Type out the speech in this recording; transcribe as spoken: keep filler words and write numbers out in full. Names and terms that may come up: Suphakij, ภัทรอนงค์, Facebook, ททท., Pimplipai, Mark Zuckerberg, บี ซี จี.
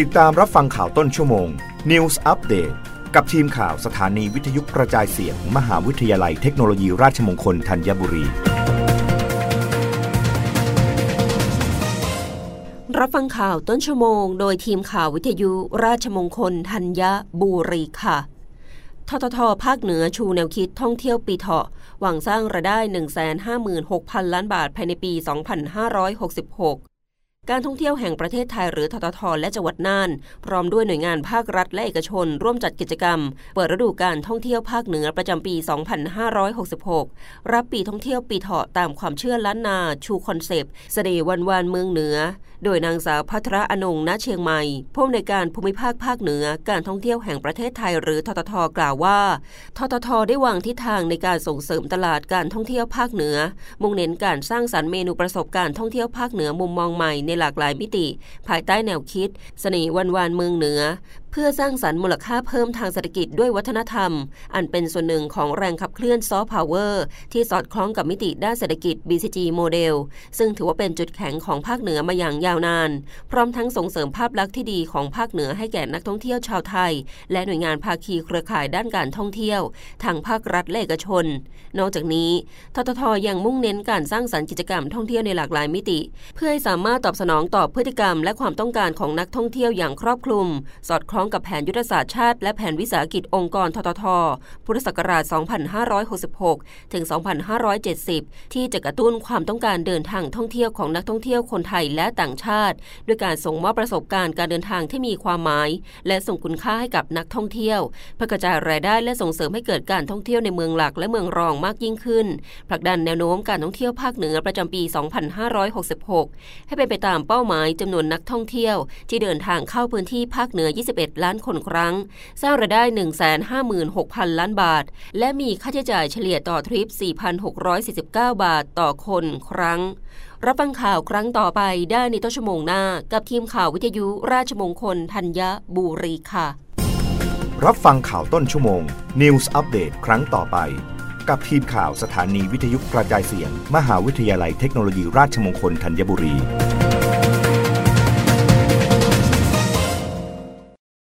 ติดตามรับฟังข่าวต้นชั่วโมง News Update กับทีมข่าวสถานีวิทยุกระจายเสียง มหาวิทยาลัยเทคโนโลยีราชมงคลธัญบุรีรับฟังข่าวต้นชั่วโมงโดยทีมข่าววิทยุราชมงคลธัญบุรีค่ะททท.ภาคเหนือชูแนวคิดท่องเที่ยวปีเถาะหวังสร้างรายได้ หนึ่งแสนห้าหมื่นหกพัน ล้านบาทภายในปี สองพันห้าร้อยหกสิบหกการท่องเที่ยวแห่งประเทศไทยหรือททท.และจังหวัดน่านพร้อมด้วยหน่วยงานภาครัฐและเอกชนร่วมจัดกิจกรรมเปิดฤดูกาลท่องเที่ยวภาคเหนือประจำปี สองพันห้าร้อยหกสิบหก รับปีท่องเที่ยวปีเถาะตามความเชื่อล้านนาชูคอนเซปต์เสน่ห์วันวานเมืองเหนือโดยนางสาวภัทรอนงค์ ณ เชียงใหม่ผู้อำนวยการภูมิภาคภาคเหนือการท่องเที่ยวแห่งประเทศไทยหรือททท.กล่าวว่าททท.ได้วางทิศทางในการส่งเสริมตลาดการท่องเที่ยวภาคเหนือมุ่งเน้นการสร้างสรรค์เมนูประสบการณ์ท่องเที่ยวภาคเหนือมุมมองใหม่ในหลากหลายมิติภายใต้แนวคิดเสน่ห์วันวานเมืองเหนือเพื่อสร้างสรรค์มูลค่าเพิ่มทางเศรษฐกิจด้วยวัฒนธรรมอันเป็นส่วนหนึ่งของแรงขับเคลื่อนซอฟต์พาวเวอร์ที่สอดคล้องกับมิติด้านเศรษฐกิจ บี ซี จี Model ซึ่งถือว่าเป็นจุดแข็งของภาคเหนือมาอย่างยาวนานพร้อมทั้งส่งเสริมภาพลักษณ์ที่ดีของภาคเหนือให้แก่นักท่องเที่ยวชาวไทยและหน่วยงานภาคีเครือข่ายด้านการท่องเที่ยวทั้งภาครัฐและเอกชนนอกจากนี้ททท.ยังมุ่งเน้นการสร้างสรรค์กิจกรรมท่องเที่ยวในหลากหลายมิติเพื่อให้สามารถตอบสนองต่อพฤติกรรมและความต้องการของนักท่องเที่ยวอย่างครอบคลุมสอดคล้องกับแผนยุทธศาสตร์ชาติและแผนวิสาหกิจองค์กรททท.พุทธศักราช สองพันห้าร้อยหกสิบหก ถึง สองพันห้าร้อยเจ็ดสิบ ที่จะกระตุ้นความต้องการเดินทางท่องเที่ยวของนักท่องเที่ยวคนไทยและต่างชาติด้วยการส่งมอบประสบการณ์การเดินทางที่มีความหมายและส่งคุณค่าให้กับนักท่องเที่ยวเพื่อกระจายรายได้และส่งเสริมให้เกิดการท่องเที่ยวในเมืองหลักและเมืองรองมากยิ่งขึ้นผลักดันแนวโน้มการท่องเที่ยวภาคเหนือประจำปี สองพันห้าร้อยหกสิบหก ให้เป็นไปตามเป้าหมายจำนวนนักท่องเที่ยวที่เดินทางเข้าพื้นที่ภาคเหนือยี่สิบเอ็ดล้านคนครั้งสร้างรายได้ หนึ่งแสนห้าหมื่นหกพัน ล้านบาทและมีค่าใช้จ่ายเฉลี่ยต่อทริป สี่พันหกร้อยสี่สิบเก้า บาทต่อคนครั้งรับฟังข่าวครั้งต่อไปได้ในต้นชั่วโมงหน้ากับทีมข่าววิทยุราชมงคลธัญบุรีค่ะรับฟังข่าวต้นชั่วโมง News Update ครั้งต่อไปกับทีมข่าวสถานีวิทยุกระจายเสียงมหาวิทยาลัยเทคโนโลยีราชมงคลธัญบุรี